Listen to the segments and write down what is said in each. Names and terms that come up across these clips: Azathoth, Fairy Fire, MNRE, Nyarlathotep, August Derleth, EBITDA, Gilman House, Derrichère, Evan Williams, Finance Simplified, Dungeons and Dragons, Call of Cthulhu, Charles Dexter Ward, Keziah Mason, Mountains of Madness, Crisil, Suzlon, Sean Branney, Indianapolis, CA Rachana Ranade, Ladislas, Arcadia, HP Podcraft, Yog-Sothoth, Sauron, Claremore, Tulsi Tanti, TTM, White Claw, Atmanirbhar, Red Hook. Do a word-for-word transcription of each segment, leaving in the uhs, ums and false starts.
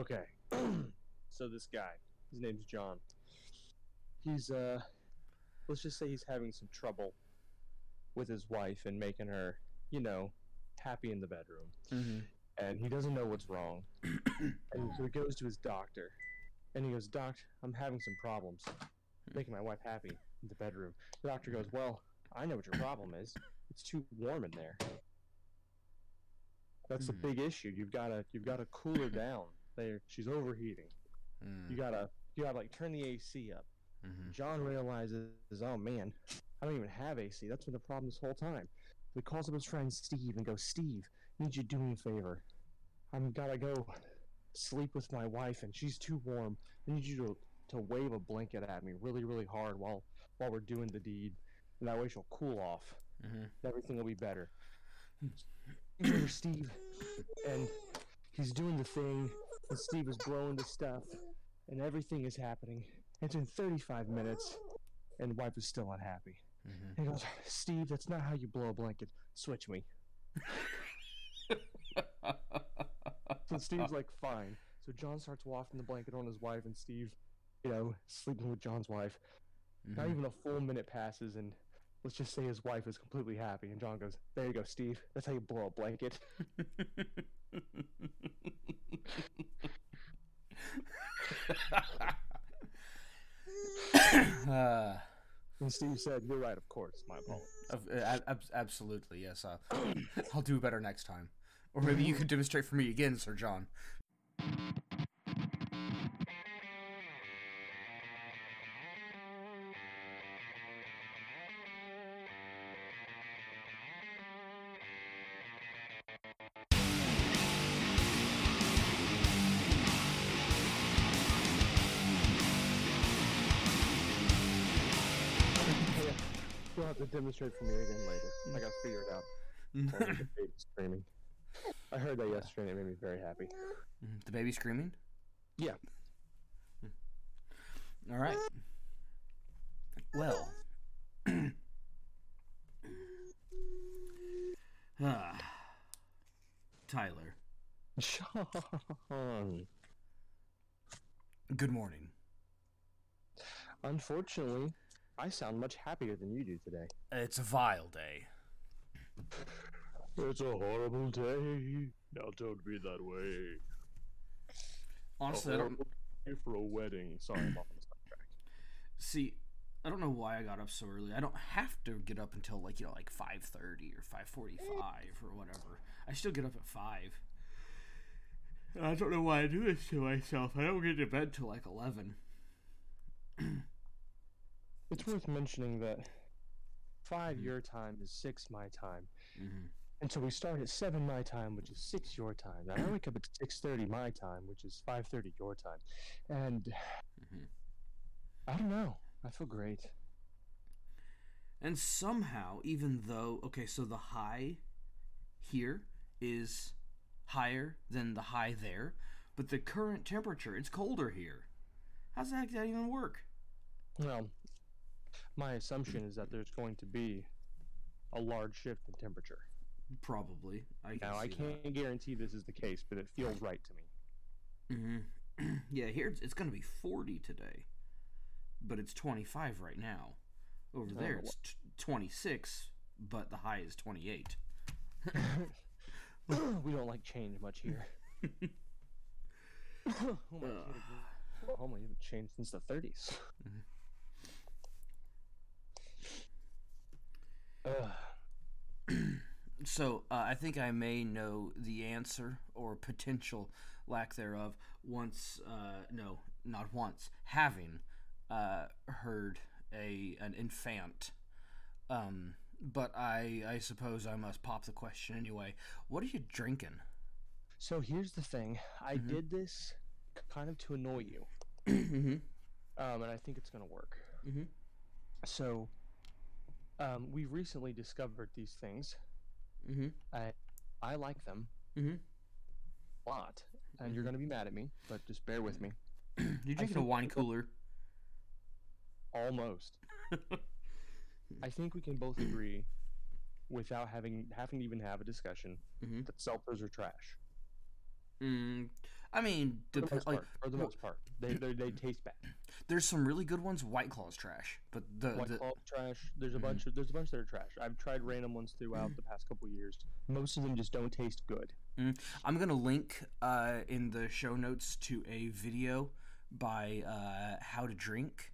Okay. So this guy, his name's John. He's, uh, let's just say he's having some trouble with his wife and making her, you know, happy in the bedroom. Mm-hmm. And he doesn't know what's wrong. And so he goes to his doctor. And he goes, "Doc, I'm having some problems making my wife happy in the bedroom." The doctor goes, "Well, I know what your problem is. It's too warm in there. That's mm-hmm. the big issue. You've gotta you've gotta cool her down. There, she's overheating. Mm. You gotta you gotta like turn the A C up." Mm-hmm. John realizes, "Oh man, I don't even have A C. That's been the problem this whole time." So he calls up his friend Steve and goes, "Steve, I need you to do me a favor. I've gotta go sleep with my wife and she's too warm. I need you to to wave a blanket at me really, really hard while while we're doing the deed. And that way she'll cool off. Mm-hmm. Everything will be better." Steve, and he's doing the thing, and Steve is blowing the stuff, and everything is happening. It's in thirty-five minutes, and wife is still unhappy. Mm-hmm. And he goes, "Steve, that's not how you blow a blanket. Switch me." So Steve's like, "Fine." So John starts wafting the blanket on his wife, and Steve, you know, sleeping with John's wife. Mm-hmm. Not even a full minute passes, and let's just say his wife is completely happy. And John goes, "There you go, Steve. That's how you blow a blanket." uh, and Steve said, "You're right, of course. My apologies." Uh, ab- absolutely, yes. Uh, I'll do better next time. Or maybe you can demonstrate for me again, Sir John. You'll have to demonstrate for me again later. I got to figure it out. The baby's screaming. I heard that yesterday, and it made me very happy. The baby screaming? Yeah. All right. Well. ah. Tyler. Sean. Good morning. Unfortunately, I sound much happier than you do today. It's a vile day. It's a horrible day. Now don't be that way. Honestly, a I don't. Day for a wedding. Sorry, I'm off on the track. See, I don't know why I got up so early. I don't have to get up until like you know, like five thirty or five forty-five or whatever. I still get up at five. And I don't know why I do this to myself. I don't get to bed till like eleven. It's worth mentioning that five mm-hmm. your time is six my time, mm-hmm. and so we start at seven my time, which is six your time. Now I wake up at six thirty my time, which is five thirty your time, and mm-hmm. I don't know. I feel great. And somehow, even though okay, so the high here is higher than the high there, but the current temperature—it's colder here. How's the heck that even work? Well, my assumption is that there's going to be a large shift in temperature. Probably. I now, I can't that. guarantee this is the case, but it feels right to me. Mm-hmm. Yeah, here it's, it's going to be forty today, but it's twenty-five right now. Over there it's t- twenty-six, but the high is twenty-eight. We don't like change much here. Oh my uh. God. Oh, we haven't changed since the thirties. Mm-hmm. Uh. So, uh, I think I may know the answer, or potential lack thereof, once, uh, no, not once, having uh, heard a an infant. Um, but I, I suppose I must pop the question anyway. What are you drinking? So, here's the thing. I mm-hmm. did this kind of to annoy you. mm-hmm. um, and I think it's going to work. Mm-hmm. So... Um, we recently discovered these things. Mm-hmm. I, I like them mm-hmm. a lot, and mm-hmm. you're going to be mad at me, but just bear with me. You're drinking a wine cooler. Almost. I think we can both agree, without having having to even have a discussion, mm-hmm. that seltzers are trash. Mm, I mean, for depends, the most like, part. For the most part, they they taste bad. There's some really good ones. White Claw's trash, but the White the... Claw trash. There's a mm-hmm. bunch of there's a bunch that are trash. I've tried random ones throughout mm-hmm. the past couple of years. Most of them just don't taste good. Mm-hmm. I'm gonna link uh, in the show notes to a video by uh, How to Drink,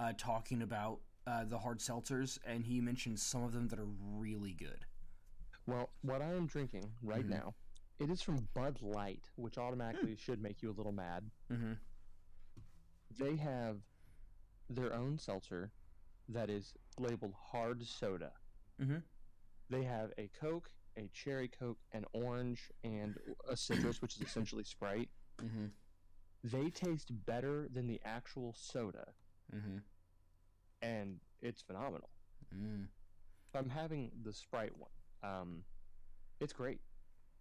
uh, talking about uh, the hard seltzers, and he mentions some of them that are really good. Well, what I am drinking right mm-hmm. now. It is from Bud Light, which automatically mm. should make you a little mad. Mm-hmm. They have their own seltzer that is labeled hard soda. Mm-hmm. They have a Coke, a cherry Coke, an orange, and a citrus, which is essentially Sprite. Mm-hmm. They taste better than the actual soda, mm-hmm. and it's phenomenal. Mm. I'm having the Sprite one. Um, it's great.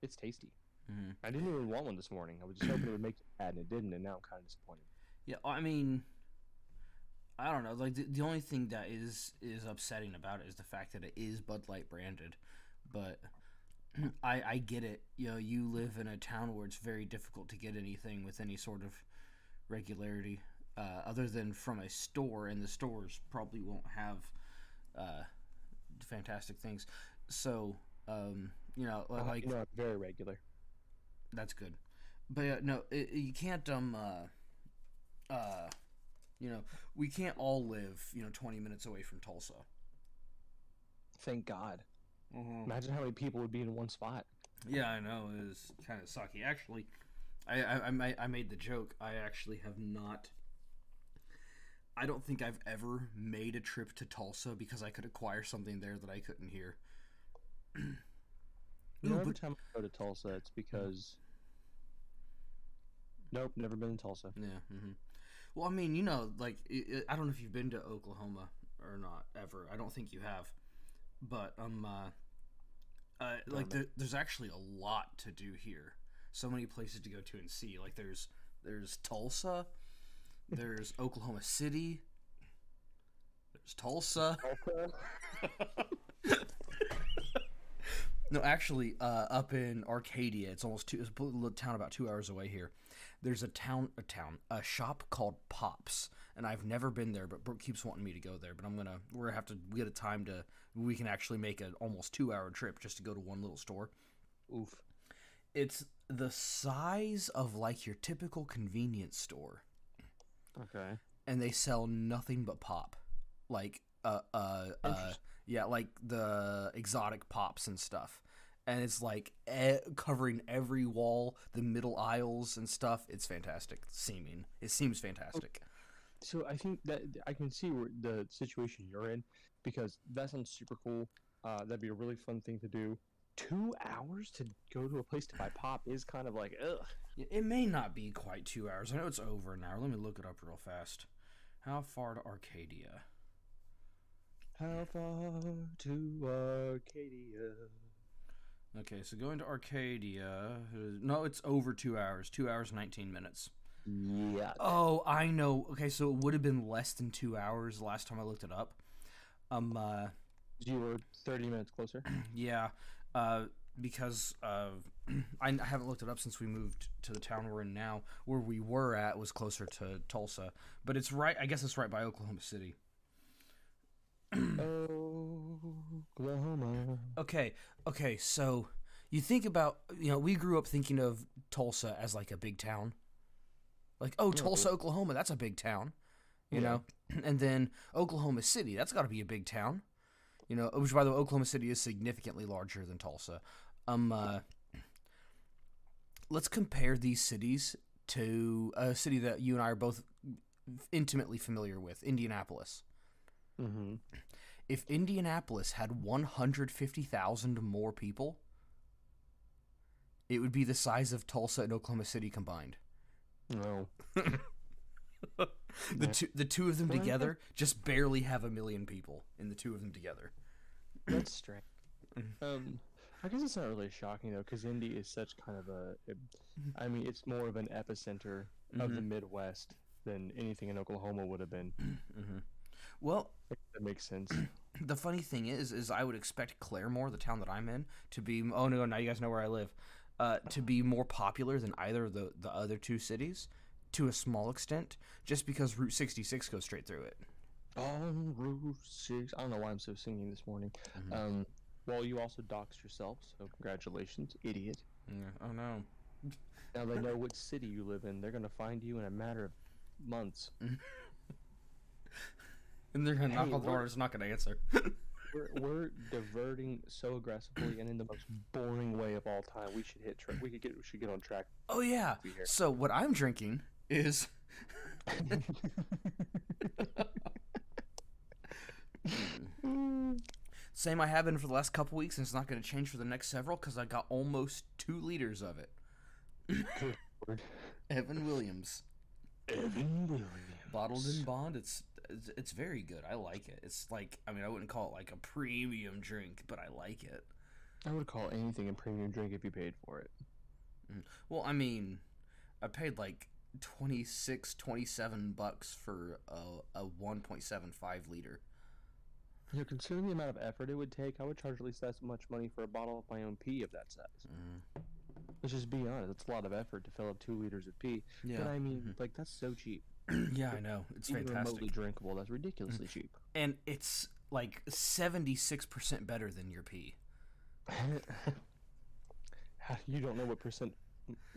It's tasty. Mm-hmm. I didn't even want one this morning. I was just hoping it would make it bad, and it didn't, and now I'm kind of disappointed. Yeah, I mean, I don't know. Like the, the only thing that is is upsetting about it is the fact that it is Bud Light branded. But I, I get it. You know, you live in a town where it's very difficult to get anything with any sort of regularity, uh, other than from a store, and the stores probably won't have uh, fantastic things. So. Um, you know, like uh, no, very regular. That's good, but uh, no, it, you can't. Um, uh, uh, you know, we can't all live, you know, twenty minutes away from Tulsa. Thank God. Mm-hmm. Imagine how many people would be in one spot. Yeah, I know. It was kind of sucky. Actually, I, I, I, I made the joke. I actually have not. I don't think I've ever made a trip to Tulsa because I could acquire something there that I couldn't hear. You know, every time I go to Tulsa, it's because. Nope, never been to Tulsa. Yeah. Mm-hmm. Well, I mean, you know, like it, I don't know if you've been to Oklahoma or not ever. I don't think you have, but um, uh, uh like there, there's actually a lot to do here. So many places to go to and see. Like there's there's Tulsa, there's Oklahoma City, there's Tulsa. No, actually, uh, up in Arcadia, it's almost two, it's a little town about two hours away here. There's a town, a town, a shop called Pops, and I've never been there, but Brooke keeps wanting me to go there. But I'm gonna, we're gonna have to get a time to, we can actually make an almost two hour trip just to go to one little store. Oof, it's the size of like your typical convenience store. Okay. And they sell nothing but pop, like. Uh, uh, uh, yeah, like the exotic pops and stuff. And it's like e- covering every wall, the middle aisles and stuff. It's fantastic seeming. It seems fantastic. So I think that I can see where the situation you're in because that sounds super cool. Uh, that'd be a really fun thing to do. Two hours to go to a place to buy pop is kind of like, ugh. It may not be quite two hours. I know it's over an hour. Let me look it up real fast. How far to Arcadia? How far to Arcadia? Okay, so going to Arcadia. No, it's over two hours. Two hours, nineteen minutes. Yeah. Oh, I know. Okay, so it would have been less than two hours last time I looked it up. Um. Uh, you were thirty minutes closer. Yeah. Uh, because uh, I haven't looked it up since we moved to the town we're in now. Where we were at was closer to Tulsa, but it's right. I guess it's right by Oklahoma City. Oklahoma. Okay, okay, so you think about, you know, we grew up thinking of Tulsa as like a big town. Like, oh, Tulsa, Oklahoma, that's a big town, you yeah. know? And then Oklahoma City, that's got to be a big town. You know, which, by the way, Oklahoma City is significantly larger than Tulsa. Um, uh, let's compare these cities to a city that you and I are both intimately familiar with, Indianapolis. Mm-hmm. If Indianapolis had one hundred fifty thousand more people, it would be the size of Tulsa and Oklahoma City combined. No. the two the two of them together just barely have a million people in the two of them together. That's strange. Um, I guess it's not really shocking, though, because Indy is such kind of a... It, I mean, it's more of an epicenter mm-hmm. of the Midwest than anything in Oklahoma would have been. Mm-hmm. Well, that makes sense. The funny thing is, is I would expect Claremore, the town that I'm in, to be. Oh no, now you guys know where I live. uh, to be more popular than either of the, the other two cities to a small extent, just because Route sixty-six goes straight through it. On Route six, I don't know why I'm so singing this morning. Mm-hmm. Um, well, you also doxed yourself, so congratulations, idiot. Yeah. Oh, no. Now they know which city you live in. They're going to find you in a matter of months. And they're going to knock on the door. It's not going to answer. We're, we're diverting so aggressively and in the most boring way of all time. We should hit. Tra- we could get. We should get on track. Oh yeah. So what I'm drinking is. Same I have been for the last couple weeks, and it's not going to change for the next several because I got almost two liters of it. Evan Williams. Evan Williams. Bottled in bond. It's. It's very good. I like it. It's like, I mean, I wouldn't call it like a premium drink, but I like it. I would call anything a premium drink if you paid for it. Well, I mean, I paid like twenty-six, twenty-seven bucks for a, a one point seven five liter. You know, considering the amount of effort it would take, I would charge at least that much money for a bottle of my own pee of that size. Mm. Let's just be honest. It's a lot of effort to fill up two liters of pee. Yeah. But I mean, mm-hmm. like, that's so cheap. Yeah, I know. It's fantastic. Remotely drinkable. That's ridiculously cheap. And it's like seventy-six percent better than your pee. You don't know what percent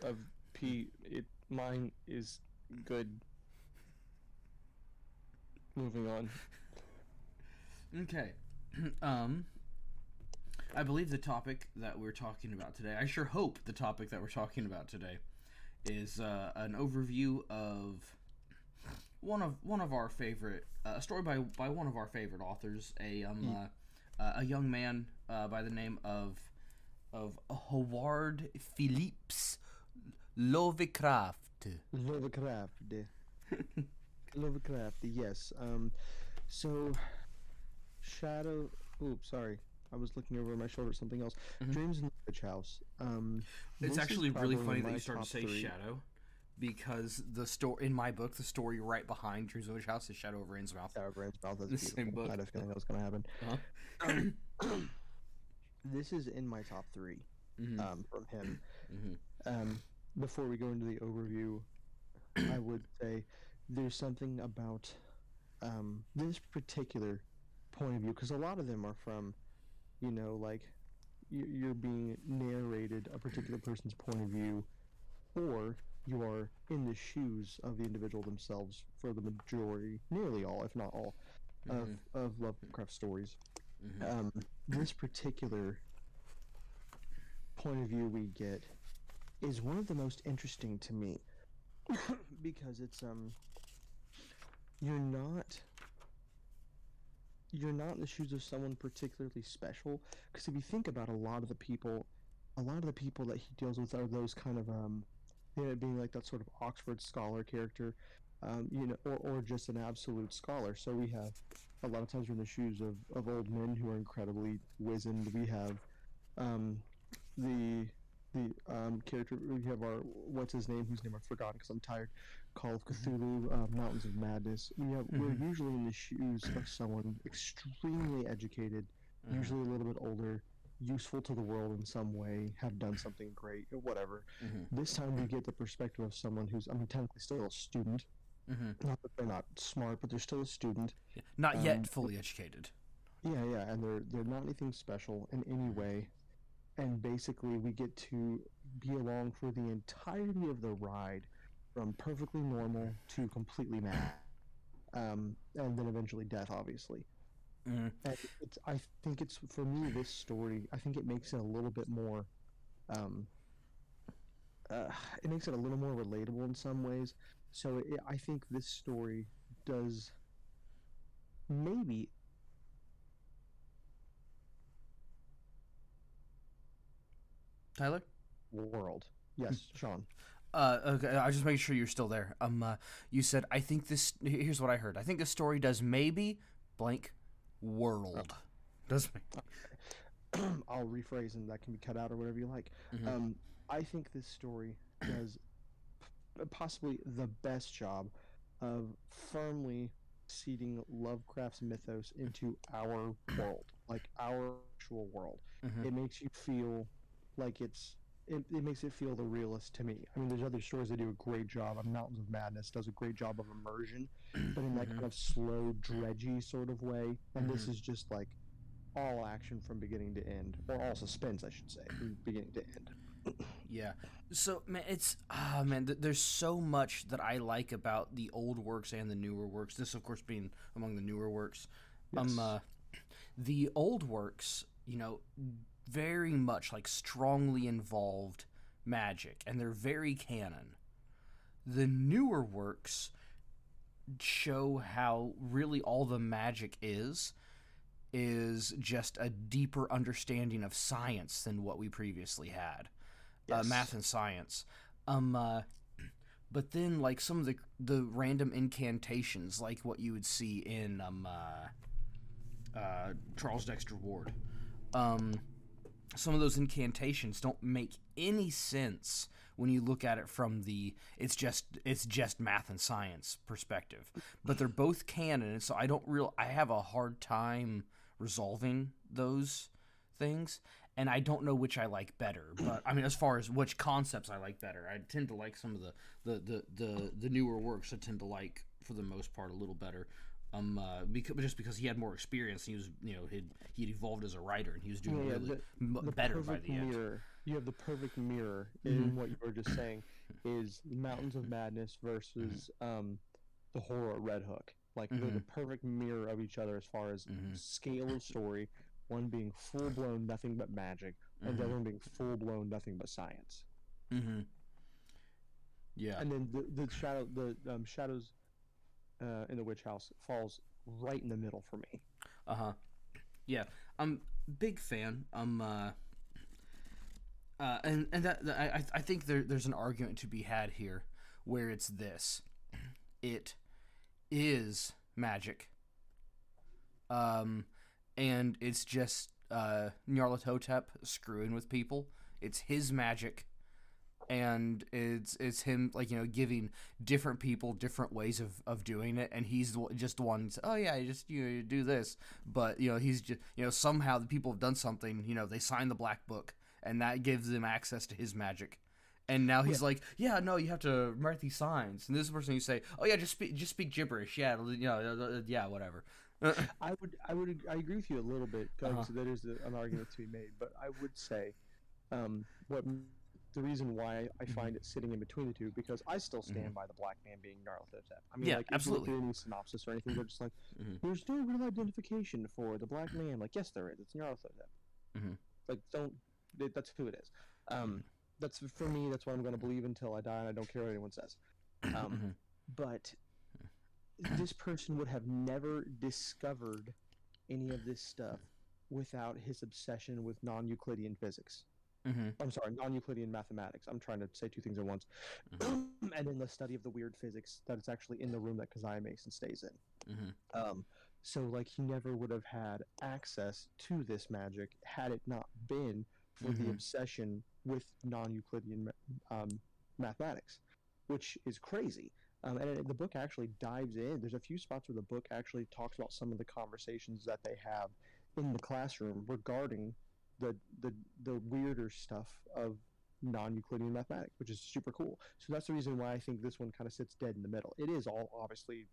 of pee it, mine is good. Moving on. Okay. Um, I believe the topic that we're talking about today, I sure hope the topic that we're talking about today is uh, an overview of One of one of our favorite uh, a story by by one of our favorite authors, a um uh, uh, a young man uh, by the name of of Howard Phillips Lovecraft. Lovecraft, Lovecraft. Yes. Um. So, Shadow. Oops, sorry. I was looking over my shoulder at something else. Mm-hmm. Dreams in the Witch House. Um. It's actually really funny that you started to say three. Shadow. Because the story in my book, the story right behind Dreams of the Witch House is Shadow of Innsmouth. Shadow of Innsmouth. That's the same book. I had a feeling that was going to happen. Uh-huh. This is in my top three mm-hmm. um, from him. Mm-hmm. Um, before we go into the overview, I would say there's something about um, this particular point of view, because a lot of them are from, you know, like you're being narrated a particular person's point of view, or you are in the shoes of the individual themselves for the majority, nearly all, if not all, of, mm-hmm. of Lovecraft stories. Mm-hmm. Um, this particular point of view we get is one of the most interesting to me because it's um, you're not you're not in the shoes of someone particularly special, because if you think about a lot of the people, a lot of the people that he deals with are those kind of um. You know, being like that sort of Oxford scholar character, um, you know, or, or just an absolute scholar. So we have a lot of times we're in the shoes of, of old men who are incredibly wizened. We have um, the the um, character. We have our what's his name, whose name I've forgotten because I'm tired. Call of Cthulhu, uh, Mountains of Madness. We have mm-hmm. we're usually in the shoes of someone extremely educated, mm-hmm. usually a little bit older, useful to the world in some way, have done something great, or whatever. Mm-hmm. This time we get the perspective of someone who's, I mean, technically still a student. Mm-hmm. Not that they're not smart, but they're still a student. Yeah. Not um, yet fully educated. Yeah, yeah, and they're they're not anything special in any way. And basically we get to be along for the entirety of the ride, from perfectly normal to completely mad. Um, and then eventually death, obviously. Mm. It's, I think it's, for me, this story, I think it makes it a little bit more, um, uh, it makes it a little more relatable in some ways. So it, I think this story does maybe... Tyler? World. Yes, Sean. Uh, okay, I was just making sure you're still there. Um, uh, you said, I think this, here's what I heard. I think this story does maybe blank... world. Does okay. I'll rephrase, and that can be cut out or whatever you like. Mm-hmm. Um, I think this story does p- possibly the best job of firmly seeding Lovecraft's mythos into our world, like our actual world. Mm-hmm. It makes you feel like it's it, it makes it feel the realest to me. I mean, there's other stories that do a great job. On Mountains of Madness does a great job of immersion, but in that mm-hmm. kind of slow, dredgy sort of way. And mm-hmm. this is just like all action from beginning to end, or all suspense, I should say, from beginning to end. Yeah. So, man, it's ah, oh, man, th- there's so much that I like about the old works and the newer works. This, of course, being among the newer works. Yes. Um, uh, the old works, you know, very much like strongly involved magic, and they're very canon. The newer works show how really all the magic is is just a deeper understanding of science than what we previously had. Yes. Uh, math and science. Um, uh, but then, like, some of the the random incantations, like what you would see in um, uh, uh, Charles Dexter Ward, um, some of those incantations don't make any sense when you look at it from the it's just it's just math and science perspective. But they're both canon, and so I don't real I have a hard time resolving those things, and I don't know which I like better. But I mean, as far as which concepts I like better, I tend to like some of the the the the, the newer works. I tend to like, for the most part, a little better. Um, uh, because, just because he had more experience, he was, you know, he'd he'd evolved as a writer, and he was doing yeah, really the, the better by the mirror. End. You have the perfect mirror in mm-hmm. what you were just saying is Mountains of Madness versus um, the horror Red Hook. Like mm-hmm. they're the perfect mirror of each other as far as mm-hmm. scale of story. One being full blown nothing but magic, and mm-hmm. the other one being full blown nothing but science. Mm-hmm. Yeah, and then the, the shadow, the um, shadows. Uh, in the Witch House falls right in the middle for me. Uh huh. Yeah, I'm big fan. I'm uh, uh, and and that, that I I think there there's an argument to be had here where it's this, it is magic. Um, and it's just uh Nyarlathotep screwing with people. It's his magic. And it's it's him, like, you know, giving different people different ways of, of doing it, and he's just the one. Oh yeah, just you know, you do this, but you know he's just you know somehow the people have done something. You know they signed the black book, and that gives them access to his magic. And now he's yeah. like, yeah, no, you have to write these signs. And this is the person you say, oh yeah, just speak just speak gibberish. Yeah, you know, yeah, whatever. I would I would I agree with you a little bit because uh-huh. there is an argument to be made, but I would say um, what. the reason why I find it sitting in between the two, because I still stand mm-hmm. by the black man being Nyarlathotep. I mean, yeah, like, if you look at any synopsis or anything, they're just like, mm-hmm. there's no real identification for the black man. Like, yes, there is. It's Nyarlathotep. Mm-hmm. Like, don't... That's who it is. Um, that's, for me, that's what I'm going to believe until I die, and I don't care what anyone says. Um, mm-hmm. But this person would have never discovered any of this stuff without his obsession with non-Euclidean physics. Mm-hmm. I'm sorry, non-Euclidean mathematics. I'm trying to say two things at once. Mm-hmm. And then the study of the weird physics that it's actually in the room that Keziah Mason stays in. Mm-hmm. Um, so, like, he never would have had access to this magic had it not been for mm-hmm. the obsession with non-Euclidean um, mathematics, which is crazy. Um, and it, the book actually dives in. There's a few spots where the book actually talks about some of the conversations that they have in the classroom regarding The, the the weirder stuff of non-Euclidean mathematics, which is super cool. So that's the reason why I think this one kind of sits dead in the middle. It is all obviously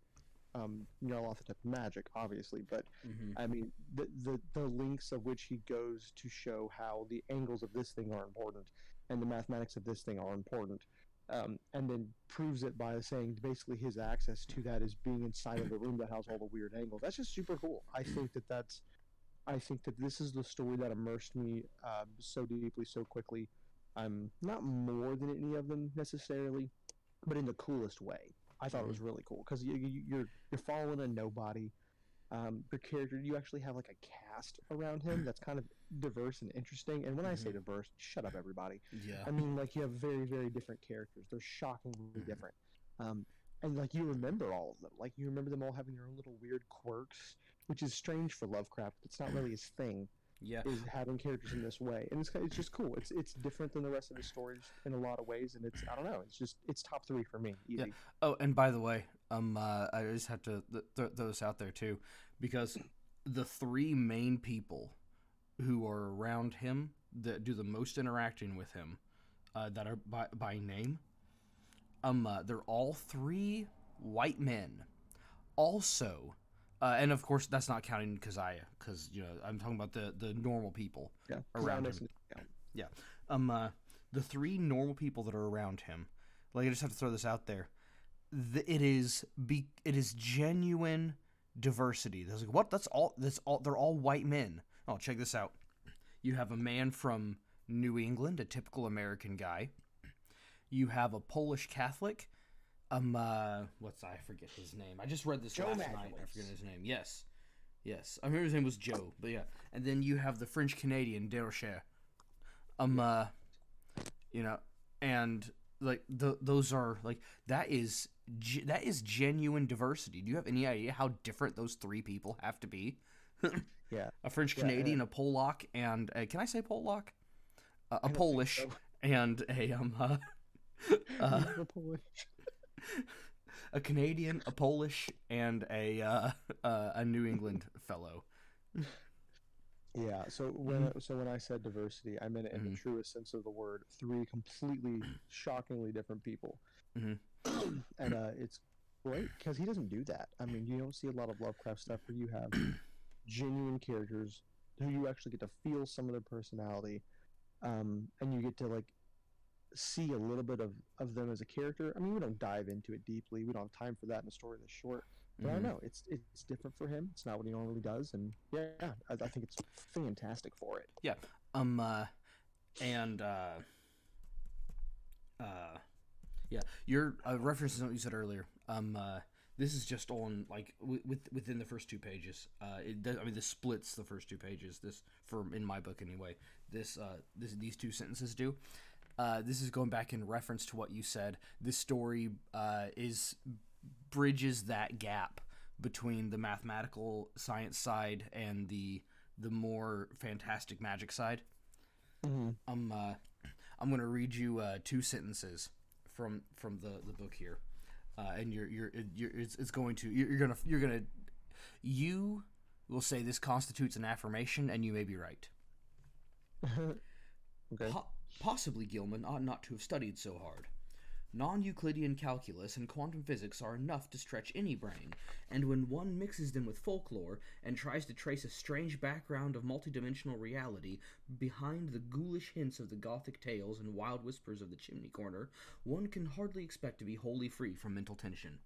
um, Nyarlathotep magic, obviously, but mm-hmm. I mean the, the the links of which he goes to show how the angles of this thing are important and the mathematics of this thing are important, um, and then proves it by saying basically his access to that is being inside of the room that has all the weird angles. That's just super cool. I think that that's I think that this is the story that immersed me uh, so deeply, so quickly. I'm not more than any of them necessarily, but in the coolest way. I thought it was really cool because you, you, you're you're following a nobody. Um, your character, you actually have like a cast around him that's kind of diverse and interesting. And when mm-hmm. I say diverse, shut up, everybody. Yeah. I mean, like you have very, very different characters. They're shockingly mm-hmm. different. Um, And, like, you remember all of them. Like, you remember them all having their own little weird quirks, which is strange for Lovecraft. It's not really his thing, yeah. is having characters in this way. And it's it's just cool. It's it's different than the rest of his stories in a lot of ways. And it's, I don't know, it's just, it's top three for me. Easy. Yeah. Oh, and by the way, um, uh, I just have to th- throw those out there, too, because the three main people who are around him that do the most interacting with him uh, that are by, by name. Um, uh, they're all three white men. Also, uh, and of course that's not counting Keziah, because you know I'm talking about the, the normal people yeah. around him. Yeah. yeah. Um, uh, the three normal people that are around him. Like I just have to throw this out there. The, it is be, it is genuine diversity. There's like what? That's all. That's all. They're all white men. Oh, check this out. You have a man from New England, a typical American guy. You have a Polish Catholic. Um, uh, what's I forget his name. I just read this Joe last Madeline. night. I forget his name. Yes, yes. I remember his name was Joe. But yeah, and then you have the French Canadian Derrichère. Um, uh, you know, and like the those are like that is that is genuine diversity. Do you have any idea how different those three people have to be? yeah, a French Canadian, yeah, yeah. a Polak, and a, can I say Polak? Uh, a Polish so. and a um, uh, uh, a Canadian, a Polish, and a uh, uh, a New England fellow. Yeah. So when so when I said diversity, I meant it in mm-hmm. the truest sense of the word. Three completely, shockingly different people, mm-hmm. and uh, it's great because he doesn't do that. I mean, you don't see a lot of Lovecraft stuff where you have genuine characters who you actually get to feel some of their personality, um, and you get to like see a little bit of, of them as a character. I mean, we don't dive into it deeply. We don't have time for that in a story this short. But mm-hmm. I don't know. It's it's different for him. It's not what he normally does, and yeah, I, I think it's fantastic for it. Yeah. Um. Uh, and uh. Uh. Yeah. Your uh, references what you said earlier. Um. Uh. This is just on, like, w- with, within the first two pages. Uh, it does, I mean, this splits the first two pages, This for in my book anyway. This, uh, this these two sentences do. Uh, this is going back in reference to what you said. This story uh, is bridges that gap between the mathematical science side and the the more fantastic magic side. Mm-hmm. Um, uh, I'm going to read you uh, two sentences from from the, the book here. Uh, and you're you're you're it's, it's going to you're gonna you're gonna you will say this constitutes an affirmation, and you may be right. Okay. Po- possibly Gilman ought not to have studied so hard. Non-Euclidean calculus and quantum physics are enough to stretch any brain, and when one mixes them with folklore and tries to trace a strange background of multidimensional reality behind the ghoulish hints of the Gothic tales and wild whispers of the chimney corner, one can hardly expect to be wholly free from mental tension.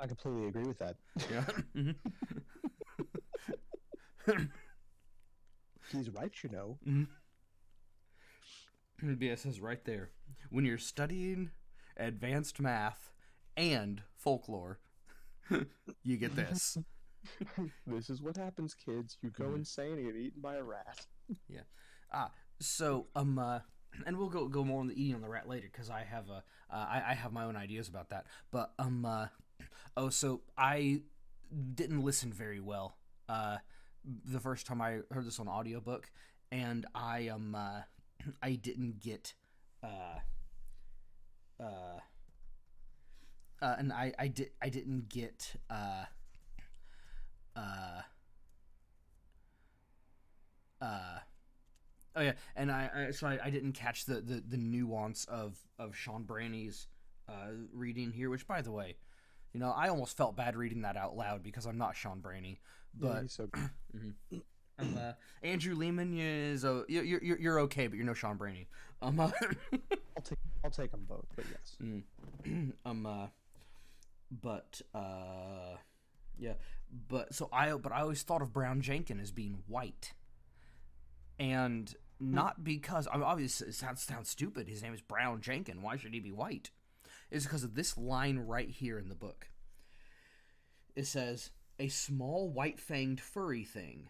I completely agree with that. Yeah. He's right, you know. Mm-hmm. B S says right there, when you're studying advanced math and folklore, you get this. This is what happens, kids. You go insane and get eaten by a rat. Yeah. Ah. So um. Uh, and we'll go go more on the eating on the rat later because I have a uh, I, I have my own ideas about that. But um. Uh, oh, so I didn't listen very well. Uh, the first time I heard this on audiobook, and I um. Uh, I didn't get, uh, uh, uh, and I, I did, I didn't get, uh, uh, uh, oh yeah, and I, I so I, I didn't catch the, the, the nuance of, of Sean Branney's, uh, reading here, which, by the way, you know, I almost felt bad reading that out loud because I'm not Sean Branney, but... Yeah, he's so good. Mm-hmm. Um, uh, Andrew Lehman is uh, you're, you're you're okay, but you're no Sean Branney. Um, uh, I'll take I'll take them both, but yes. um, uh, but uh, yeah, but so I but I always thought of Brown Jenkin as being white, and not because I mean, obviously it sounds sounds stupid. His name is Brown Jenkin. Why should he be white? It's because of this line right here in the book. It says a small white-fanged furry thing.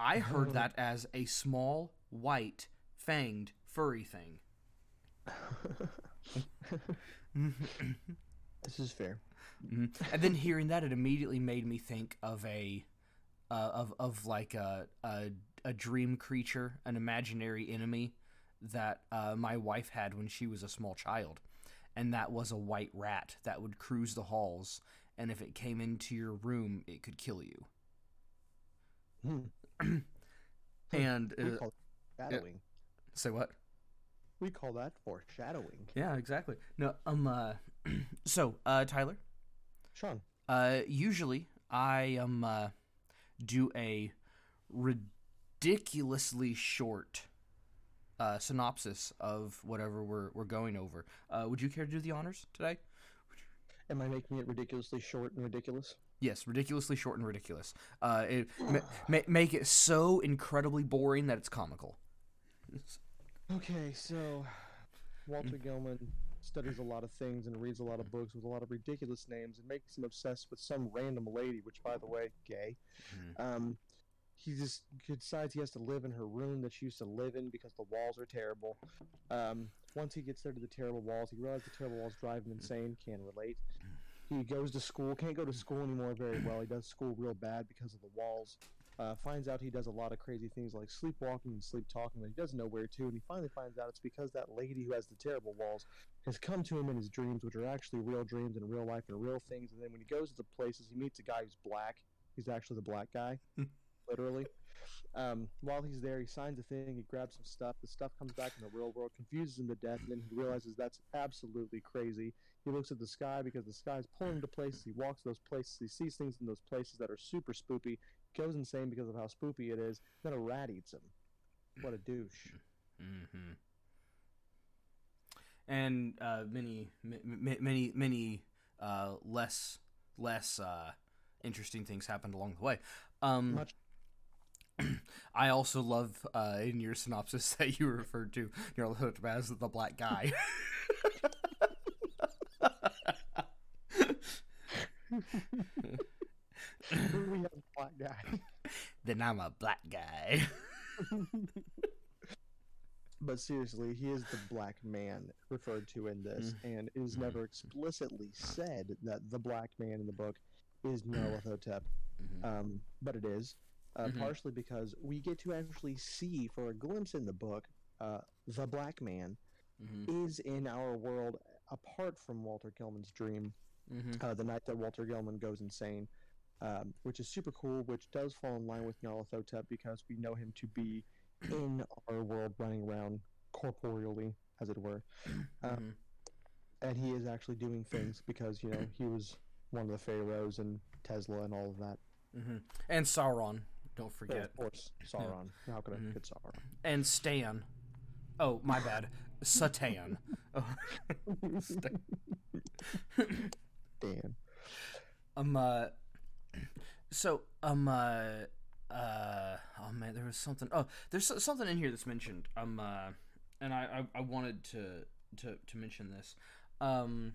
I heard that as a small, white, fanged, furry thing. This is fair. Mm-hmm. And then hearing that, it immediately made me think of a, uh, of of like a, a a dream creature, an imaginary enemy that uh, my wife had when she was a small child, and that was a white rat that would cruise the halls, and if it came into your room, it could kill you. Hmm. and uh, battling. Say what? We call that foreshadowing. Yeah, exactly. No, um, uh, so, uh, Tyler? Sean? Uh, usually I, um, uh, do a ridiculously short, uh, synopsis of whatever we're, we're going over. Uh, would you care to do the honors today? Am I making it ridiculously short and ridiculous? Yes, ridiculously short and ridiculous. Uh, it, ma- ma- make it so incredibly boring that it's comical. Okay, so Walter Gilman studies a lot of things and reads a lot of books with a lot of ridiculous names and makes him obsessed with some random lady, which, by the way, gay. Mm-hmm. Um, he just decides he has to live in her room that she used to live in because the walls are terrible. Um, once he gets there to the terrible walls, he realizes the terrible walls drive him insane, can relate. He goes to school, can't go to school anymore very well. He does school real bad because of the walls. Uh, finds out he does a lot of crazy things like sleepwalking and sleep talking, but he doesn't know where to, and he finally finds out it's because that lady who has the terrible walls has come to him in his dreams, which are actually real dreams in real life and real things. And then when he goes to the places, he meets a guy who's black. He's actually the black guy, literally. Um, while he's there, he signs a thing, he grabs some stuff, the stuff comes back in the real world, confuses him to death, and then he realizes that's absolutely crazy. He looks at the sky because the sky's pulling him to places, he walks those places, he sees things in those places that are super spoopy, goes insane because of how spoopy it is, then a rat eats him. What a douche. Mm-hmm. And uh, many, many, many, many uh, less, less uh, interesting things happened along the way. Um, Much I also love uh, in your synopsis that you referred to Nyarlathotep as the black guy. We have a black guy. Then I'm a black guy. But seriously, he is the black man referred to in this, mm. and it is mm. never explicitly said that the black man in the book is Nyarlathotep, mm-hmm. um, but it is. Uh, mm-hmm. Partially because we get to actually see, for a glimpse in the book, uh, the black man mm-hmm. is in our world apart from Walter Gilman's dream, mm-hmm. uh, the night that Walter Gilman goes insane, um, which is super cool, which does fall in line with Nyarlathotep because we know him to be in our world running around corporeally, as it were. Um, mm-hmm. And he is actually doing things because, you know, he was one of the pharaohs and Tesla and all of that. Mm-hmm. And Sauron. Don't forget. Yeah, of course, Sauron. Yeah. How could I mm-hmm. forget Sauron? And Stan. Oh, my bad. Satan. Oh. Stan. Damn. Um, uh, so, um, uh, uh, oh man, there was something, oh, there's something in here that's mentioned, um, uh, and I, I, I wanted to, to, to mention this. Um,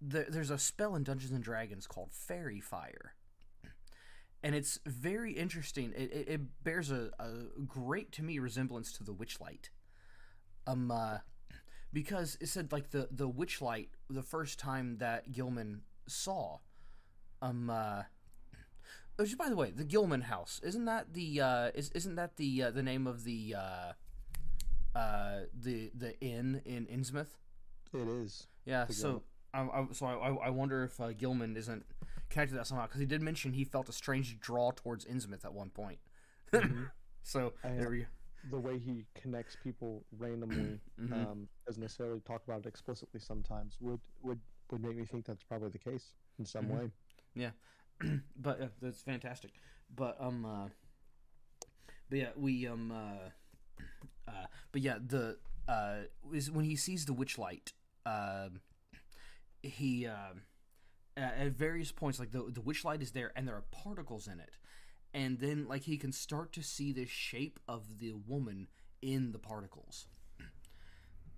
there, there's a spell in Dungeons and Dragons called Fairy Fire. And it's very interesting. It, it, it bears a, a great, to me, resemblance to the Witchlight. Um, uh, because it said, like, the, the Witchlight, the first time that Gilman saw. Um, uh, which, by the way, the Gilman House. Isn't that the, uh, is, isn't that the, uh, the name of the, uh, uh, the, the inn in Innsmouth? It is. Yeah, so... I, I, so I, I wonder if uh, Gilman isn't connected to that somehow, because he did mention he felt a strange draw towards Innsmouth at one point. Mm-hmm. So and there we go. The way he connects people randomly, mm-hmm. um, doesn't necessarily talk about it explicitly sometimes, would would, would make me think that's probably the case in some mm-hmm. way. Yeah, but uh, that's fantastic. But um, uh, but yeah, we um, uh, uh, but yeah, the uh, is when he sees the Witchlight, um. Uh, He, uh, at various points, like, the the Witchlight is there, and there are particles in it. And then, like, he can start to see the shape of the woman in the particles.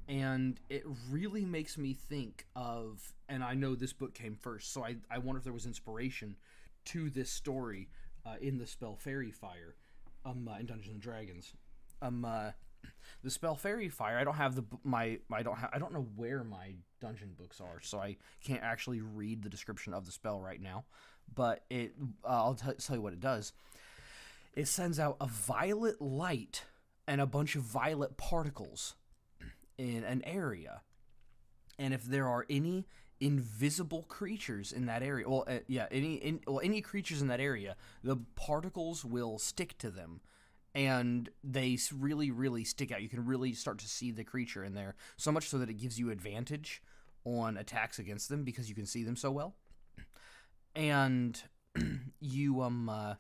And it really makes me think of, and I know this book came first, so I, I wonder if there was inspiration to this story uh, in the spell Fairy Fire um, uh, in Dungeons and Dragons. Um, uh... The spell Fairy Fire. I don't have the my. I don't have. I don't know where my dungeon books are, so I can't actually read the description of the spell right now. But it. Uh, I'll t- tell you what it does. It sends out a violet light and a bunch of violet particles in an area, and if there are any invisible creatures in that area, well, uh, yeah, any in, well any creatures in that area, the particles will stick to them. and they really, really stick out. You can really start to see the creature in there, so much so that it gives you advantage on attacks against them because you can see them so well. And you um uh,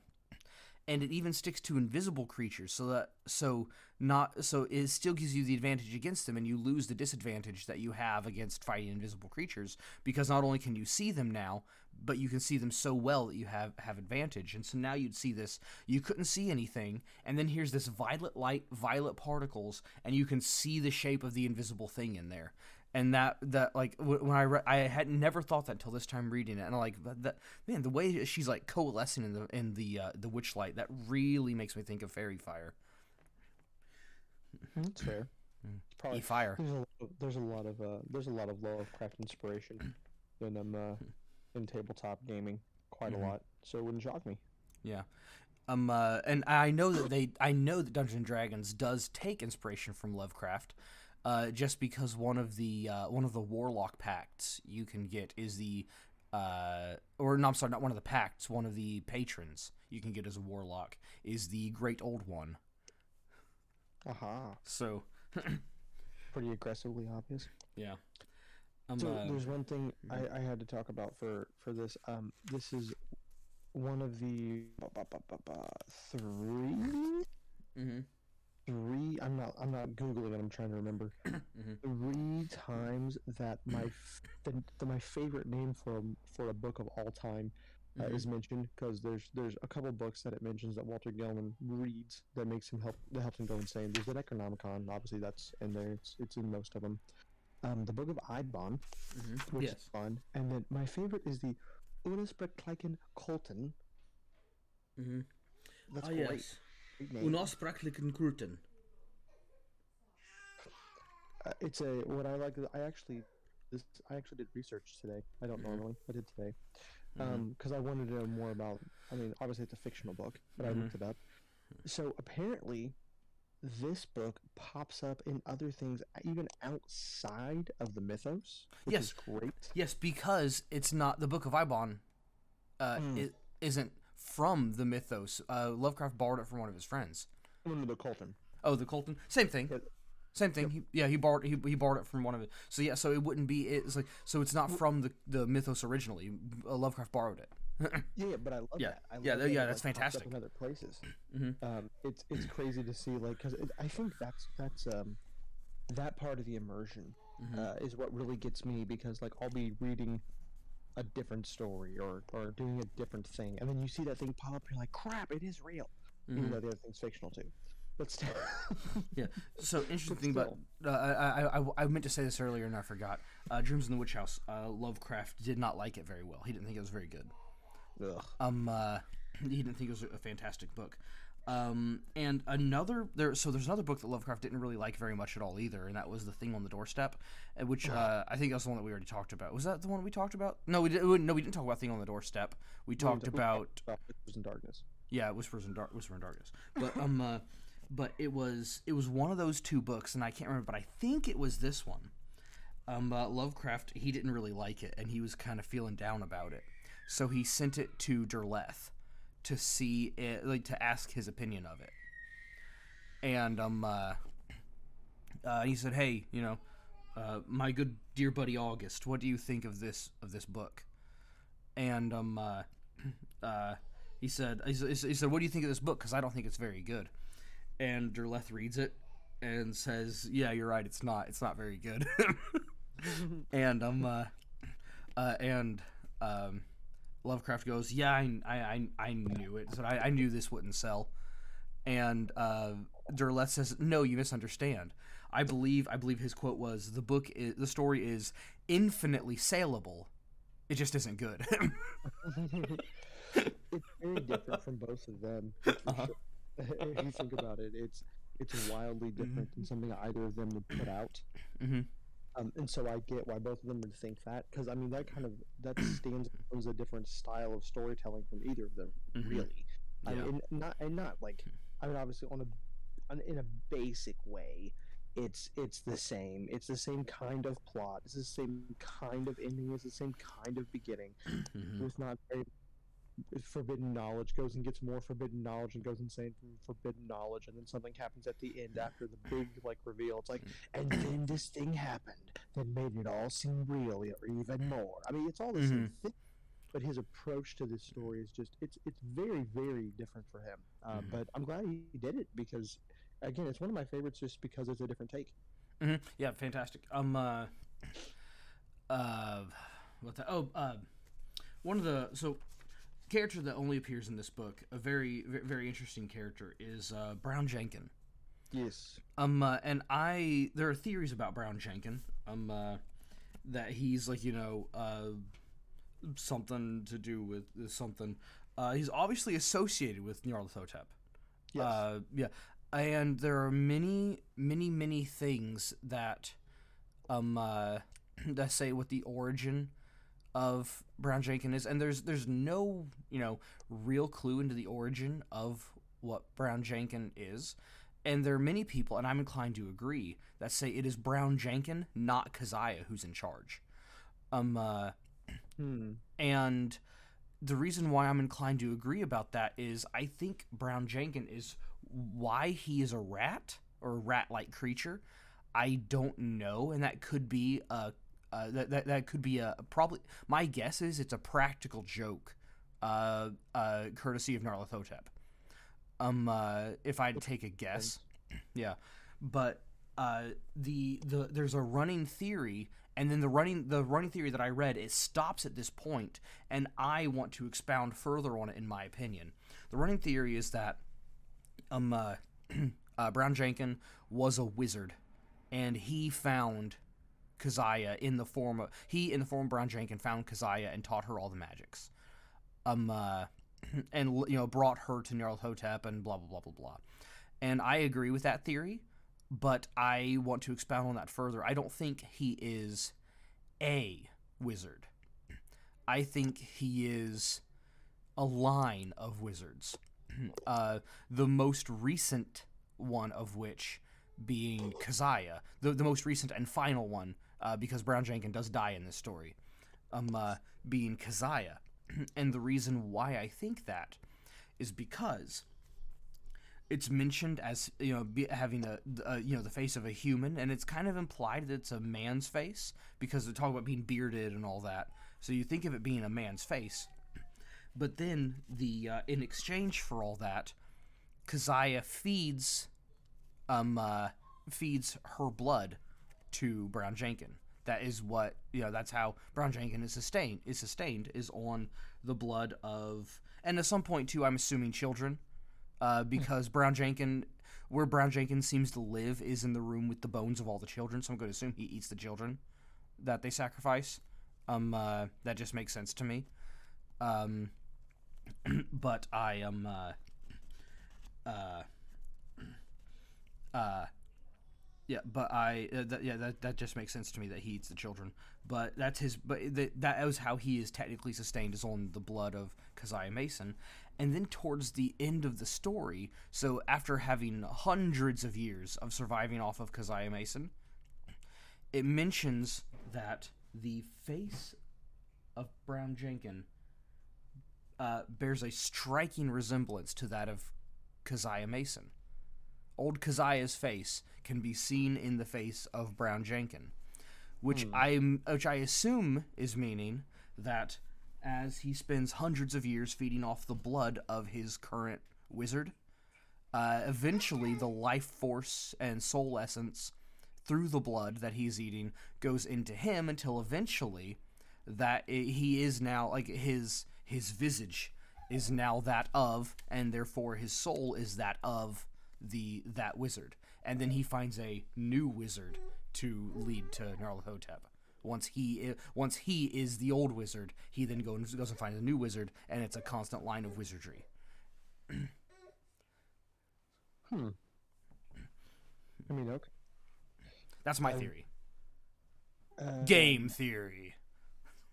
and it even sticks to invisible creatures, so that so not so it still gives you the advantage against them, and you lose the disadvantage that you have against fighting invisible creatures, because not only can you see them now, but you can see them so well that you have have advantage. And so now you'd see this, you couldn't see anything, and then here's this violet light, violet particles, and you can see the shape of the invisible thing in there. And that, that like, when I re- I had never thought that until this time reading it. And I'm like, that, man, the way she's, like, coalescing in the in the uh, the witchlight, that really makes me think of Fairy Fire. That's fair. Probably fire. There's a, there's a lot of uh, there's a lot of Lovecraft inspiration in um uh, in tabletop gaming, quite mm-hmm. a lot. So it wouldn't shock me. Yeah. Um, uh, and I know that they, I know that Dungeons and Dragons does take inspiration from Lovecraft. Uh, just because one of the uh, one of the warlock pacts you can get is the, uh, or no, I'm sorry, not one of the pacts. One of the patrons you can get as a warlock is the Great Old One. Aha. So, pretty aggressively obvious. Yeah. Um, so uh, there's one thing I, I had to talk about for for this. Um, this is one of the ba, ba, ba, ba, ba, three. Mm-hmm. Three, I'm not. I'm not googling it. I'm trying to remember. Mm-hmm. Three times that my f- the, the, my favorite name for a, for a book of all time uh, mm-hmm. is mentioned, because there's there's a couple books that it mentions that Walter Gilman reads that makes him help that helps him go insane. There's the Necronomicon, obviously that's in there. It's it's in most of them. Um, the Book of Eidbon, mm-hmm. which yes. is fun, and then my favorite is the Unausprechlichen Kulten. Mm-hmm. That's oh, great. Yes. Unausprechlichen Kulten. Uh, it's a what I like. I actually, this I actually did research today. I don't mm-hmm. normally. I did today, because um, mm-hmm. I wanted to know more about. I mean, obviously it's a fictional book, but mm-hmm. I looked it up. So apparently, this book pops up in other things, even outside of the mythos. Which yes, is great. Yes, because it's not the Book of Eidbon. Uh, mm. It isn't. From the mythos, uh, Lovecraft borrowed it from one of his friends. The Colton. Oh, the Colton. Same thing. Yeah. Same thing. Yep. He, yeah, he borrowed. He, he borrowed it from one of it. So yeah, so it wouldn't be. It's like so. It's not from the, the mythos originally. Uh, Lovecraft borrowed it. yeah, yeah, but I love yeah. that. I love yeah, that yeah, that's like, fantastic. In other places, mm-hmm. um, it's it's crazy to see like because I think that's that's um that part of the immersion mm-hmm. uh, is what really gets me, because like I'll be reading a different story or, or doing a different thing, and then you see that thing pop up, you're like, crap, it is real. Mm-hmm. Even though the other thing's fictional too. But still. yeah. So interesting thing about uh, I, I I meant to say this earlier and I forgot. Uh, Dreams in the Witch House. Uh, Lovecraft did not like it very well. He didn't think it was very good. Ugh. Um. Uh, he didn't think it was a fantastic book. Um. And another there. So there's another book that Lovecraft didn't really like very much at all either, and that was The Thing on the Doorstep, which uh, I think that's the one that we already talked about. Was that the one we talked about? No, we didn't. No, we didn't talk about Thing on the Doorstep. We talked we about, about Whispers in Darkness. Yeah, Whispers in Dark Whisper in Darkness. But um, uh, but it was it was one of those two books, and I can't remember. But I think it was this one. Um, uh, Lovecraft, he didn't really like it, and he was kind of feeling down about it. So he sent it to Derleth to see it, like to ask his opinion of it. And um, uh, uh, he said, "Hey, you know, uh, my good dear buddy August, what do you think of this of this book?" And um, uh, uh, he said, he said, "What do you think of this book? Because I don't think it's very good." And Derleth reads it and says, "Yeah, you're right. It's not. It's not very good." and um, uh, uh, and um. Lovecraft goes, yeah, I, I, I knew it. So I, I knew this wouldn't sell. And uh, Derleth says, no, you misunderstand. I believe I believe his quote was, the book, is, the story is infinitely saleable. It just isn't good. It's very different from both of them. Uh-huh. If you think about it, it's it's wildly different mm-hmm. than something either of them would put out. Mm-hmm. Um, and so I get why both of them would think that, because I mean that kind of that stands as a different style of storytelling from either of them, mm-hmm. really. Yeah. I mean, and not and not like I mean, obviously on a on, in a basic way, it's it's the same. It's the same kind of plot. It's the same kind of ending. It's the same kind of beginning. Mm-hmm. With not very forbidden knowledge, goes and gets more forbidden knowledge, and goes insane from forbidden knowledge, and then something happens at the end after the big like reveal. It's like, and then this thing happened that made it all seem real or even more. I mean, it's all the mm-hmm. same thing, but his approach to this story is just it's it's very, very different for him. Uh, mm-hmm. But I'm glad he did it because, again, it's one of my favorites just because it's a different take. Mm-hmm. Yeah, fantastic. Um, uh, uh, what's that? Oh, uh, one of the so. character that only appears in this book, a very, very interesting character, is uh, Brown Jenkin. Yes. Um, uh, and I, there are theories about Brown Jenkin, um, uh, that he's like, you know, uh, something to do with something. Uh, he's obviously associated with Nyarlathotep. Yes. Uh, yeah. And there are many, many, many things that, um, uh, that say what the origin of Brown Jenkin is, and there's there's no, you know, real clue into the origin of what Brown Jenkin is, and there are many people, and I'm inclined to agree, that say it is Brown Jenkin, not Keziah, who's in charge. Um, uh, hmm. And the reason why I'm inclined to agree about that is I think Brown Jenkin is why he is a rat, or a rat-like creature. I don't know, and that could be a Uh, that, that that could be a probably my guess is it's a practical joke, uh, uh, courtesy of Nyarlathotep. Um, uh, if I take a guess, yeah. But uh, the the there's a running theory, and then the running the running theory that I read, it stops at this point, and I want to expound further on it in my opinion. The running theory is that um uh, uh, Brown Jenkin was a wizard, and he found Keziah in the form of he in the form of Brown Jenkin found Keziah and taught her all the magics, um, uh, and you know brought her to Nyarlathotep and blah blah blah blah blah. And I agree with that theory, but I want to expound on that further. I don't think he is a wizard. I think he is a line of wizards. Uh, the most recent one of which being Keziah, the the most recent and final one. Uh, because Brown Jenkin does die in this story, um, uh, being Keziah. And the reason why I think that is because it's mentioned as, you know, be, having a, a, you know, the face of a human, and it's kind of implied that it's a man's face, because they talk about being bearded and all that, so you think of it being a man's face. But then, the uh, in exchange for all that, Keziah feeds, um, uh, feeds her blood to Brown Jenkin. That is what, you know, that's how Brown Jenkin is sustained, is sustained, is on the blood of, and at some point, too, I'm assuming children, uh, because Brown Jenkin, where Brown Jenkin seems to live is in the room with the bones of all the children, so I'm going to assume he eats the children that they sacrifice. Um, uh, that just makes sense to me. Um, but I am, uh, uh, uh, Yeah, but I uh, th- yeah that that just makes sense to me that he eats the children. But that's his. But th- that was how he is technically sustained, is on the blood of Keziah Mason. And then towards the end of the story, so after having hundreds of years of surviving off of Keziah Mason, it mentions that the face of Brown Jenkin uh, bears a striking resemblance to that of Keziah Mason. Old Keziah's face can be seen in the face of Brown Jenkin, which mm. I'm, which I assume is meaning that as he spends hundreds of years feeding off the blood of his current wizard, uh, eventually the life force and soul essence through the blood that he's eating goes into him until eventually that it, he is now like his his visage is now that of, and therefore his soul is that of, the that wizard, and then he finds a new wizard to lead to Nyarlathotep. Once he once he is the old wizard, he then goes goes and finds a new wizard, and it's a constant line of wizardry. hmm. I mean, okay. That's my um, theory. Uh, Game theory.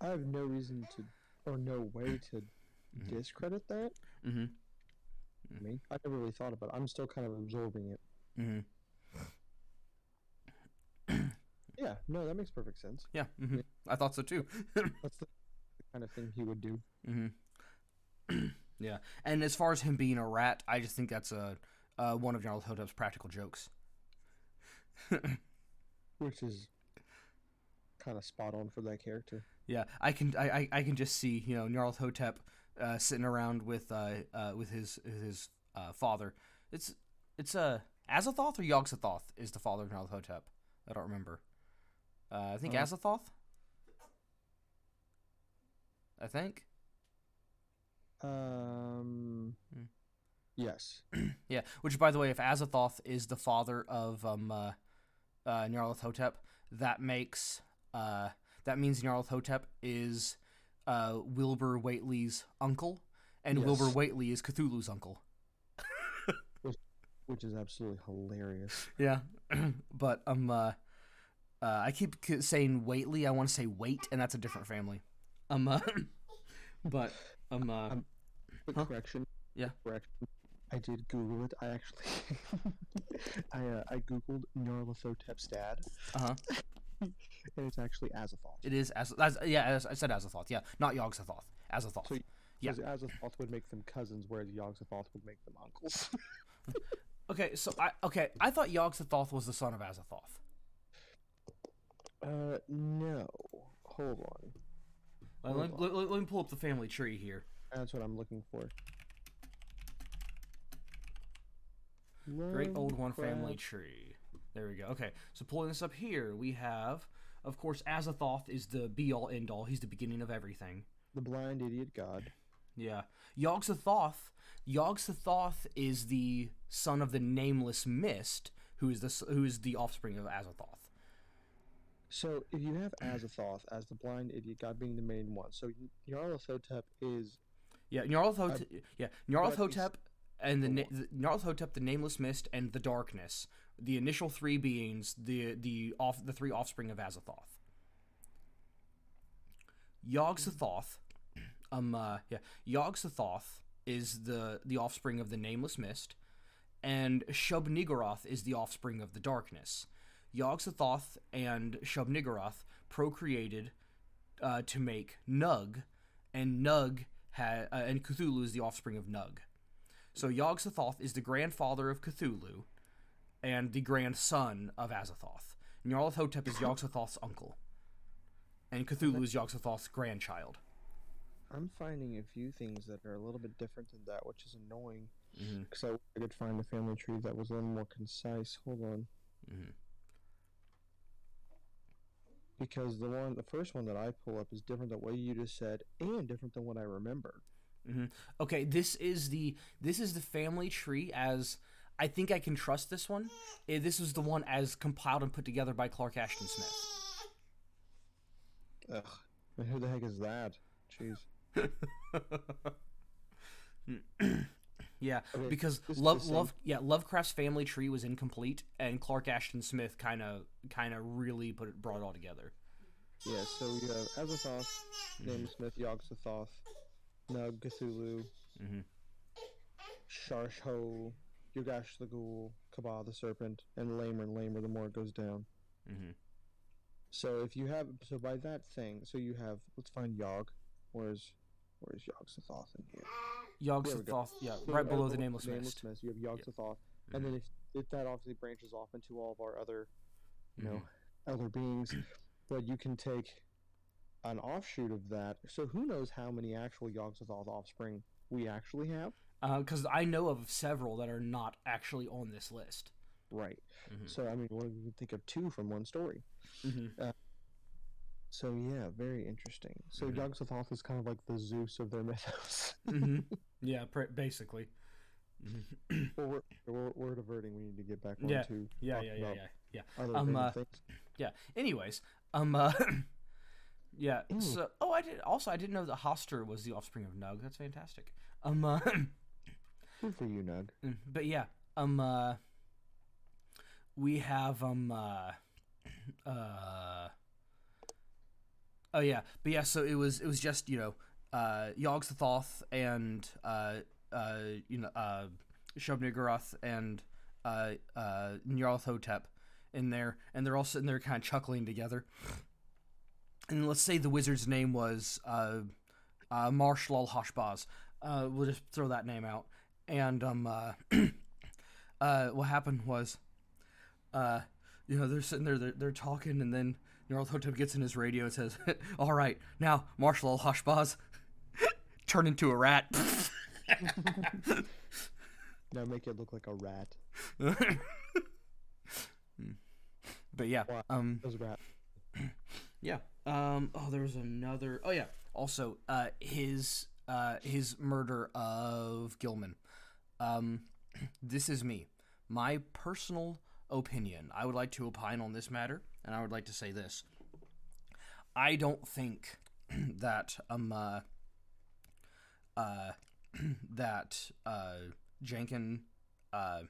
I have no reason to, or no way to, mm-hmm. discredit that. Mm-hmm. I mean, I never really thought about it. I'm still kind of absorbing it. Mm-hmm. Yeah, no, that makes perfect sense. Yeah, mm-hmm. I thought so too. That's the kind of thing he would do. Mm-hmm. Yeah, and as far as him being a rat, I just think that's a uh, one of Nyarlathotep's practical jokes. Which is kind of spot on for that character. Yeah, I can I, I can just see, you know, Nyarlathotep uh, sitting around with uh, uh, with his his uh, father. It's it's uh, Azathoth or Yog-Sothoth is the father of Nyarlathotep. I don't remember. Uh, I think uh-huh. Azathoth. I think. Um. Mm. Yes. Yeah. Which, by the way, if Azathoth is the father of um, uh, uh, Nyarlathotep, that makes uh, that means Nyarlathotep is uh, Wilbur Whateley's uncle, and yes. Wilbur Whateley is Cthulhu's uncle. which, which is absolutely hilarious. Yeah, but um, uh, uh, I keep saying Whateley. I want to say Wait, and that's a different family. Um, uh, but. Um, uh, um, quick huh? correction. Yeah. Correction. I did Google it. I actually, I uh, I Googled Nyarlathotep's dad. Uh huh. And it's actually Azathoth. It is Az. Az- yeah, I said Azathoth. Yeah, not Yog-Sothoth. Azathoth. So, yeah. Azathoth would make them cousins, whereas Yog-Sothoth would make them uncles. okay, so I okay I thought Yog-Sothoth was the son of Azathoth. Uh no, hold on. Let, let, let, let me pull up the family tree here. That's what I'm looking for. Great Old One family tree. There we go. Okay, so pulling this up here, we have, of course, Azathoth is the be-all, end-all. He's the beginning of everything. The blind idiot god. Yeah. Yog-Sothoth. Yog-Sothoth is the son of the nameless mist, who is the who is the offspring of Azathoth. So, if you have Azathoth as the blind idiot god being the main one, so Nyarlathotep is... Yeah, Nyarlathotep, uh, yeah, Nyarlathotep and the, na- the Nyarlathotep, the Nameless Mist, and the Darkness. The initial three beings, the the off the three offspring of Azathoth. Yog-Sothoth, um, uh, yeah, Yog-Sothoth is the, the offspring of the Nameless Mist, and Shub-Niggurath is the offspring of the Darkness. Yog-Sothoth and Shub-Niggurath procreated uh, to make Nug, and Nug ha- uh, and Cthulhu is the offspring of Nug. So Yog-Sothoth is the grandfather of Cthulhu, and the grandson of Azathoth. Nyarlathotep is Yog-Sothoth's uncle, and Cthulhu is Yog-Sothoth's grandchild. I'm finding a few things that are a little bit different than that, which is annoying, because mm-hmm. I could find a family tree that was a little more concise. Hold on. Mm-hmm. Because the one, the first one that I pull up is different than what you just said, and different than what I remember. Mm-hmm. Okay, this is the this is the family tree as I think I can trust this one. This was the one as compiled and put together by Clark Ashton Smith. Ugh, and who the heck is that? Jeez. Yeah, okay, because Love, Love, yeah, Lovecraft's family tree was incomplete, and Clark Ashton Smith kind of, kind of really put it, brought it all together. Yeah, so we have Azathoth, mm-hmm. Namesmith, Yog-Sothoth, Nug, Cthulhu, mm-hmm. Sharsho, Yugash the Ghoul, Kabah the Serpent, and lamer and lamer the more it goes down. Mm-hmm. So if you have, so by that thing, so you have, let's find Yog, where's, where's Yog-Sothoth in here? Yog-Sothoth, yeah, so right below the Nameless Mist. Mist. You have Yog-Sothoth, yeah. And then if, if that obviously branches off into all of our other, you know, mm. other beings, but you can take an offshoot of that. So who knows how many actual Yog-Sothoth offspring we actually have? Because uh, I know of several that are not actually on this list. Right. Mm-hmm. So I mean, well, you can think of two from one story. Mm-hmm. Uh, So, yeah, very interesting. So, mm-hmm. Yog-Sothoth is kind of like the Zeus of their mythos. mm-hmm. Yeah, pr- basically. Mm-hmm. Well, we're, we're, we're diverting. We need to get back on yeah. to yeah, yeah, yeah, yeah, yeah. Um, uh, yeah. Anyways, um, uh, yeah. Ooh. So, oh, I did. Also, I didn't know that Hoster was the offspring of Nug. That's fantastic. Um, uh, good for you, Nug. But yeah, um, uh, we have um, uh, uh. Oh yeah, but yeah. So it was it was just you know, uh, Yog-Sothoth and uh, uh, you know uh, Shub-Niggurath and uh, uh, Nyarlathotep in there, and they're all sitting there kind of chuckling together. And let's say the wizard's name was uh, uh, Marsh Lal Hashbaz. Uh, we'll just throw that name out. And um, uh, uh, what happened was, uh, you know, they're sitting there, they're, they're talking, and then Nyarlathotep gets in his radio and says, "All right, now, Marshal Al-Hashbaz, turn into a rat." Now make it look like a rat. But yeah, um, that was a rat. Yeah. Um, oh, there was another. Oh yeah. Also, uh, his uh, his murder of Gilman. Um, this is me. My personal opinion. I would like to opine on this matter, and I would like to say this. I don't think that um uh, uh that uh Jenkin uh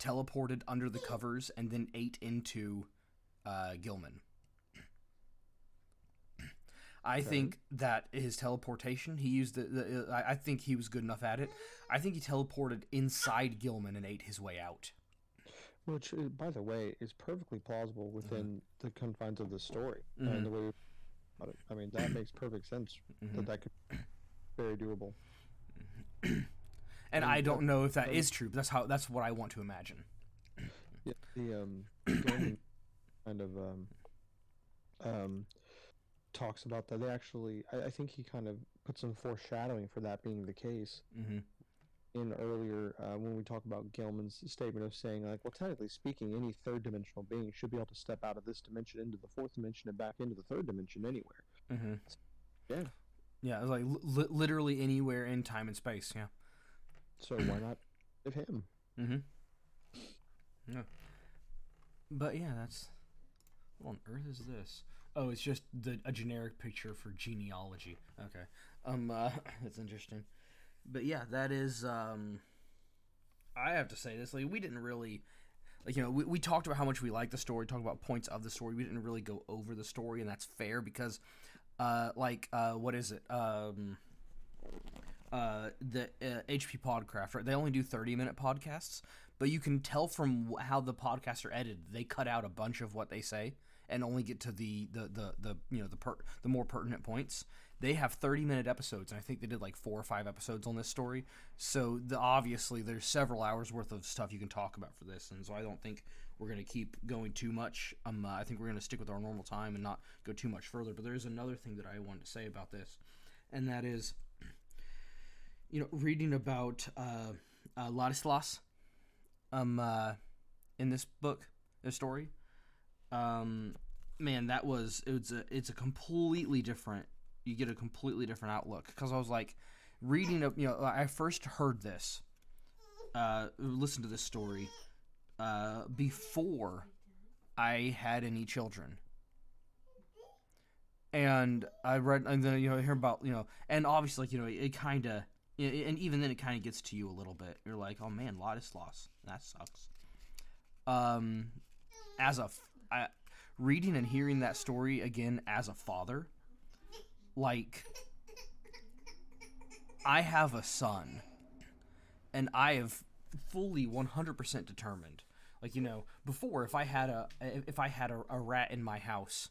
teleported under the covers and then ate into uh Gilman. I okay. think that his teleportation, he used the, the. I think he was good enough at it. I think he teleported inside Gilman and ate his way out. Which, by the way, is perfectly plausible within mm-hmm. the confines of the story. Mm-hmm. And the way we, I mean, that makes perfect sense. Mm-hmm. That that could be very doable. and, and I don't know if that um, is true, but that's how. That's what I want to imagine. Yeah, the um, Gilman kind of um. um talks about that. They actually, I, I think he kind of put some foreshadowing for that being the case mm-hmm. in earlier uh, when we talk about Gilman's statement of saying, like, well, technically speaking, any third dimensional being should be able to step out of this dimension into the fourth dimension and back into the third dimension anywhere. Mm-hmm. So, yeah. Yeah, it was like li- literally anywhere in time and space, yeah. So why not give him? Mm-hmm. Yeah. But yeah, that's... What on earth is this? Oh, it's just the, a generic picture for genealogy. Okay, um, uh, that's interesting. But yeah, that is. Um, I have to say this. Like, we didn't really, like, you know, we we talked about how much we liked the story, talked about points of the story. We didn't really go over the story, and that's fair because, uh, like, uh, what is it? Um, uh, the uh, H P Podcraft, right? They only do thirty-minute podcasts, but you can tell from how the podcasts are edited. They cut out a bunch of what they say and only get to the, the, the, the you know the per, the more pertinent points. They have thirty-minute episodes, and I think they did like four or five episodes on this story. So the, obviously there's several hours worth of stuff you can talk about for this, and so I don't think we're going to keep going too much. Um, uh, I think we're going to stick with our normal time and not go too much further. But there is another thing that I wanted to say about this, and that is, you know, reading about uh, uh, Ladislas um, uh, in this book, this story. Um, man, that was, it was a, it's a completely different, you get a completely different outlook. Cause I was like reading, a, you know, I first heard this, uh, listened to this story, uh, before I had any children. And I read, and then, you know, I hear about, you know, and obviously, like, you know, it, it kind of, you know, and even then it kind of gets to you a little bit. You're like, oh man, Ladislas, that sucks. Um, as a I, reading and hearing that story again as a father, like, I have a son, and I have fully one hundred percent determined, like, you know, before, if I had a if I had a, a rat in my house,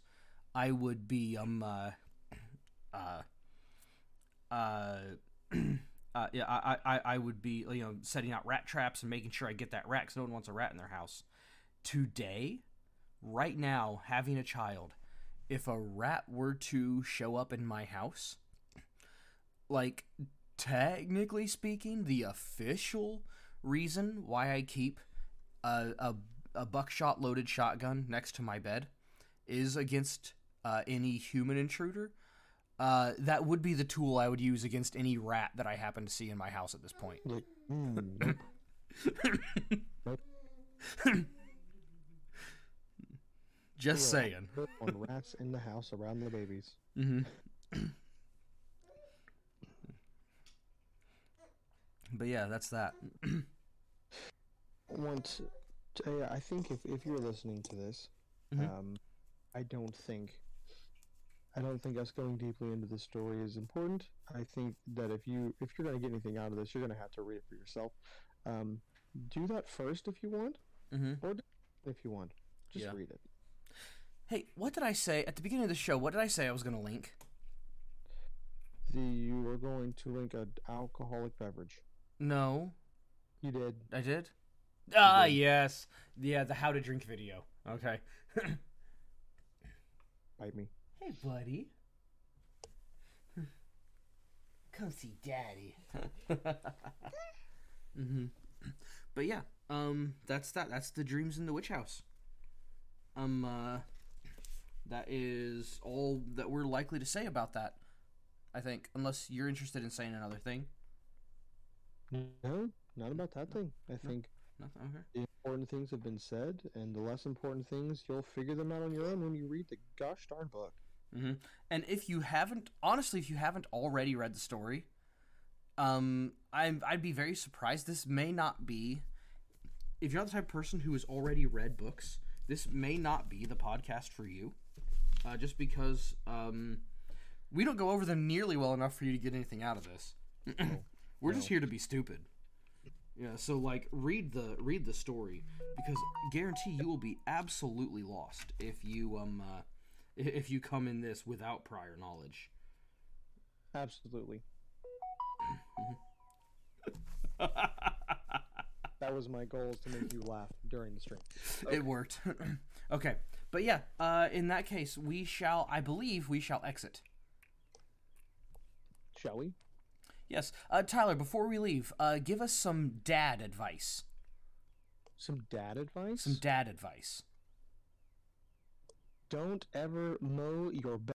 I would be um uh uh uh, uh yeah I, I I would be, you know, setting out rat traps and making sure I get that rat because no one wants a rat in their house. Today, right now, having a child, if a rat were to show up in my house, like, technically speaking, the official reason why I keep a a, a buckshot loaded shotgun next to my bed is against uh, any human intruder. Uh, that would be the tool I would use against any rat that I happen to see in my house at this point. Just saying. On rats in the house around the babies. Mm-hmm. But yeah, that's that. Once, uh, I think if, if you're listening to this, mm-hmm. um, I don't think, I don't think us going deeply into the story is important. I think that if you if you're gonna get anything out of this, you're gonna have to read it for yourself. Um, do that first if you want, mm-hmm. or if you want, just yeah. read it. Hey, what did I say at the beginning of the show? What did I say I was going to link? the you were going to link an alcoholic beverage. No. You did. I did? Ah, did. Yes. Yeah, the How to Drink video. Okay. Bite me. Hey, buddy. Come see Daddy. Mm-hmm. But yeah, um, that's that. That's the Dreams in the Witch House. Um, uh, that is all that we're likely to say about that, I think. Unless you're interested in saying another thing. No, not about that thing. I no, think nothing. Okay. The important things have been said, and the less important things, you'll figure them out on your own when you read the gosh darn book. Mm-hmm. And if you haven't, honestly, if you haven't already read the story, um, I'm, I'd be very surprised. This may not be, if you're not the type of person who has already read books, this may not be the podcast for you, uh, just because um, we don't go over them nearly well enough for you to get anything out of this. We're no. just here to be stupid. Yeah, so like read the read the story, because I guarantee you will be absolutely lost if you um. Uh, If you come in this without prior knowledge. Absolutely. That was my goal, to make you laugh during the stream. Okay. It worked. Okay. But yeah, uh, in that case, we shall, I believe we shall exit. Shall we? Yes. Uh, Tyler, before we leave, uh, give us some dad advice. Some dad advice? Some dad advice. Don't ever mow your back.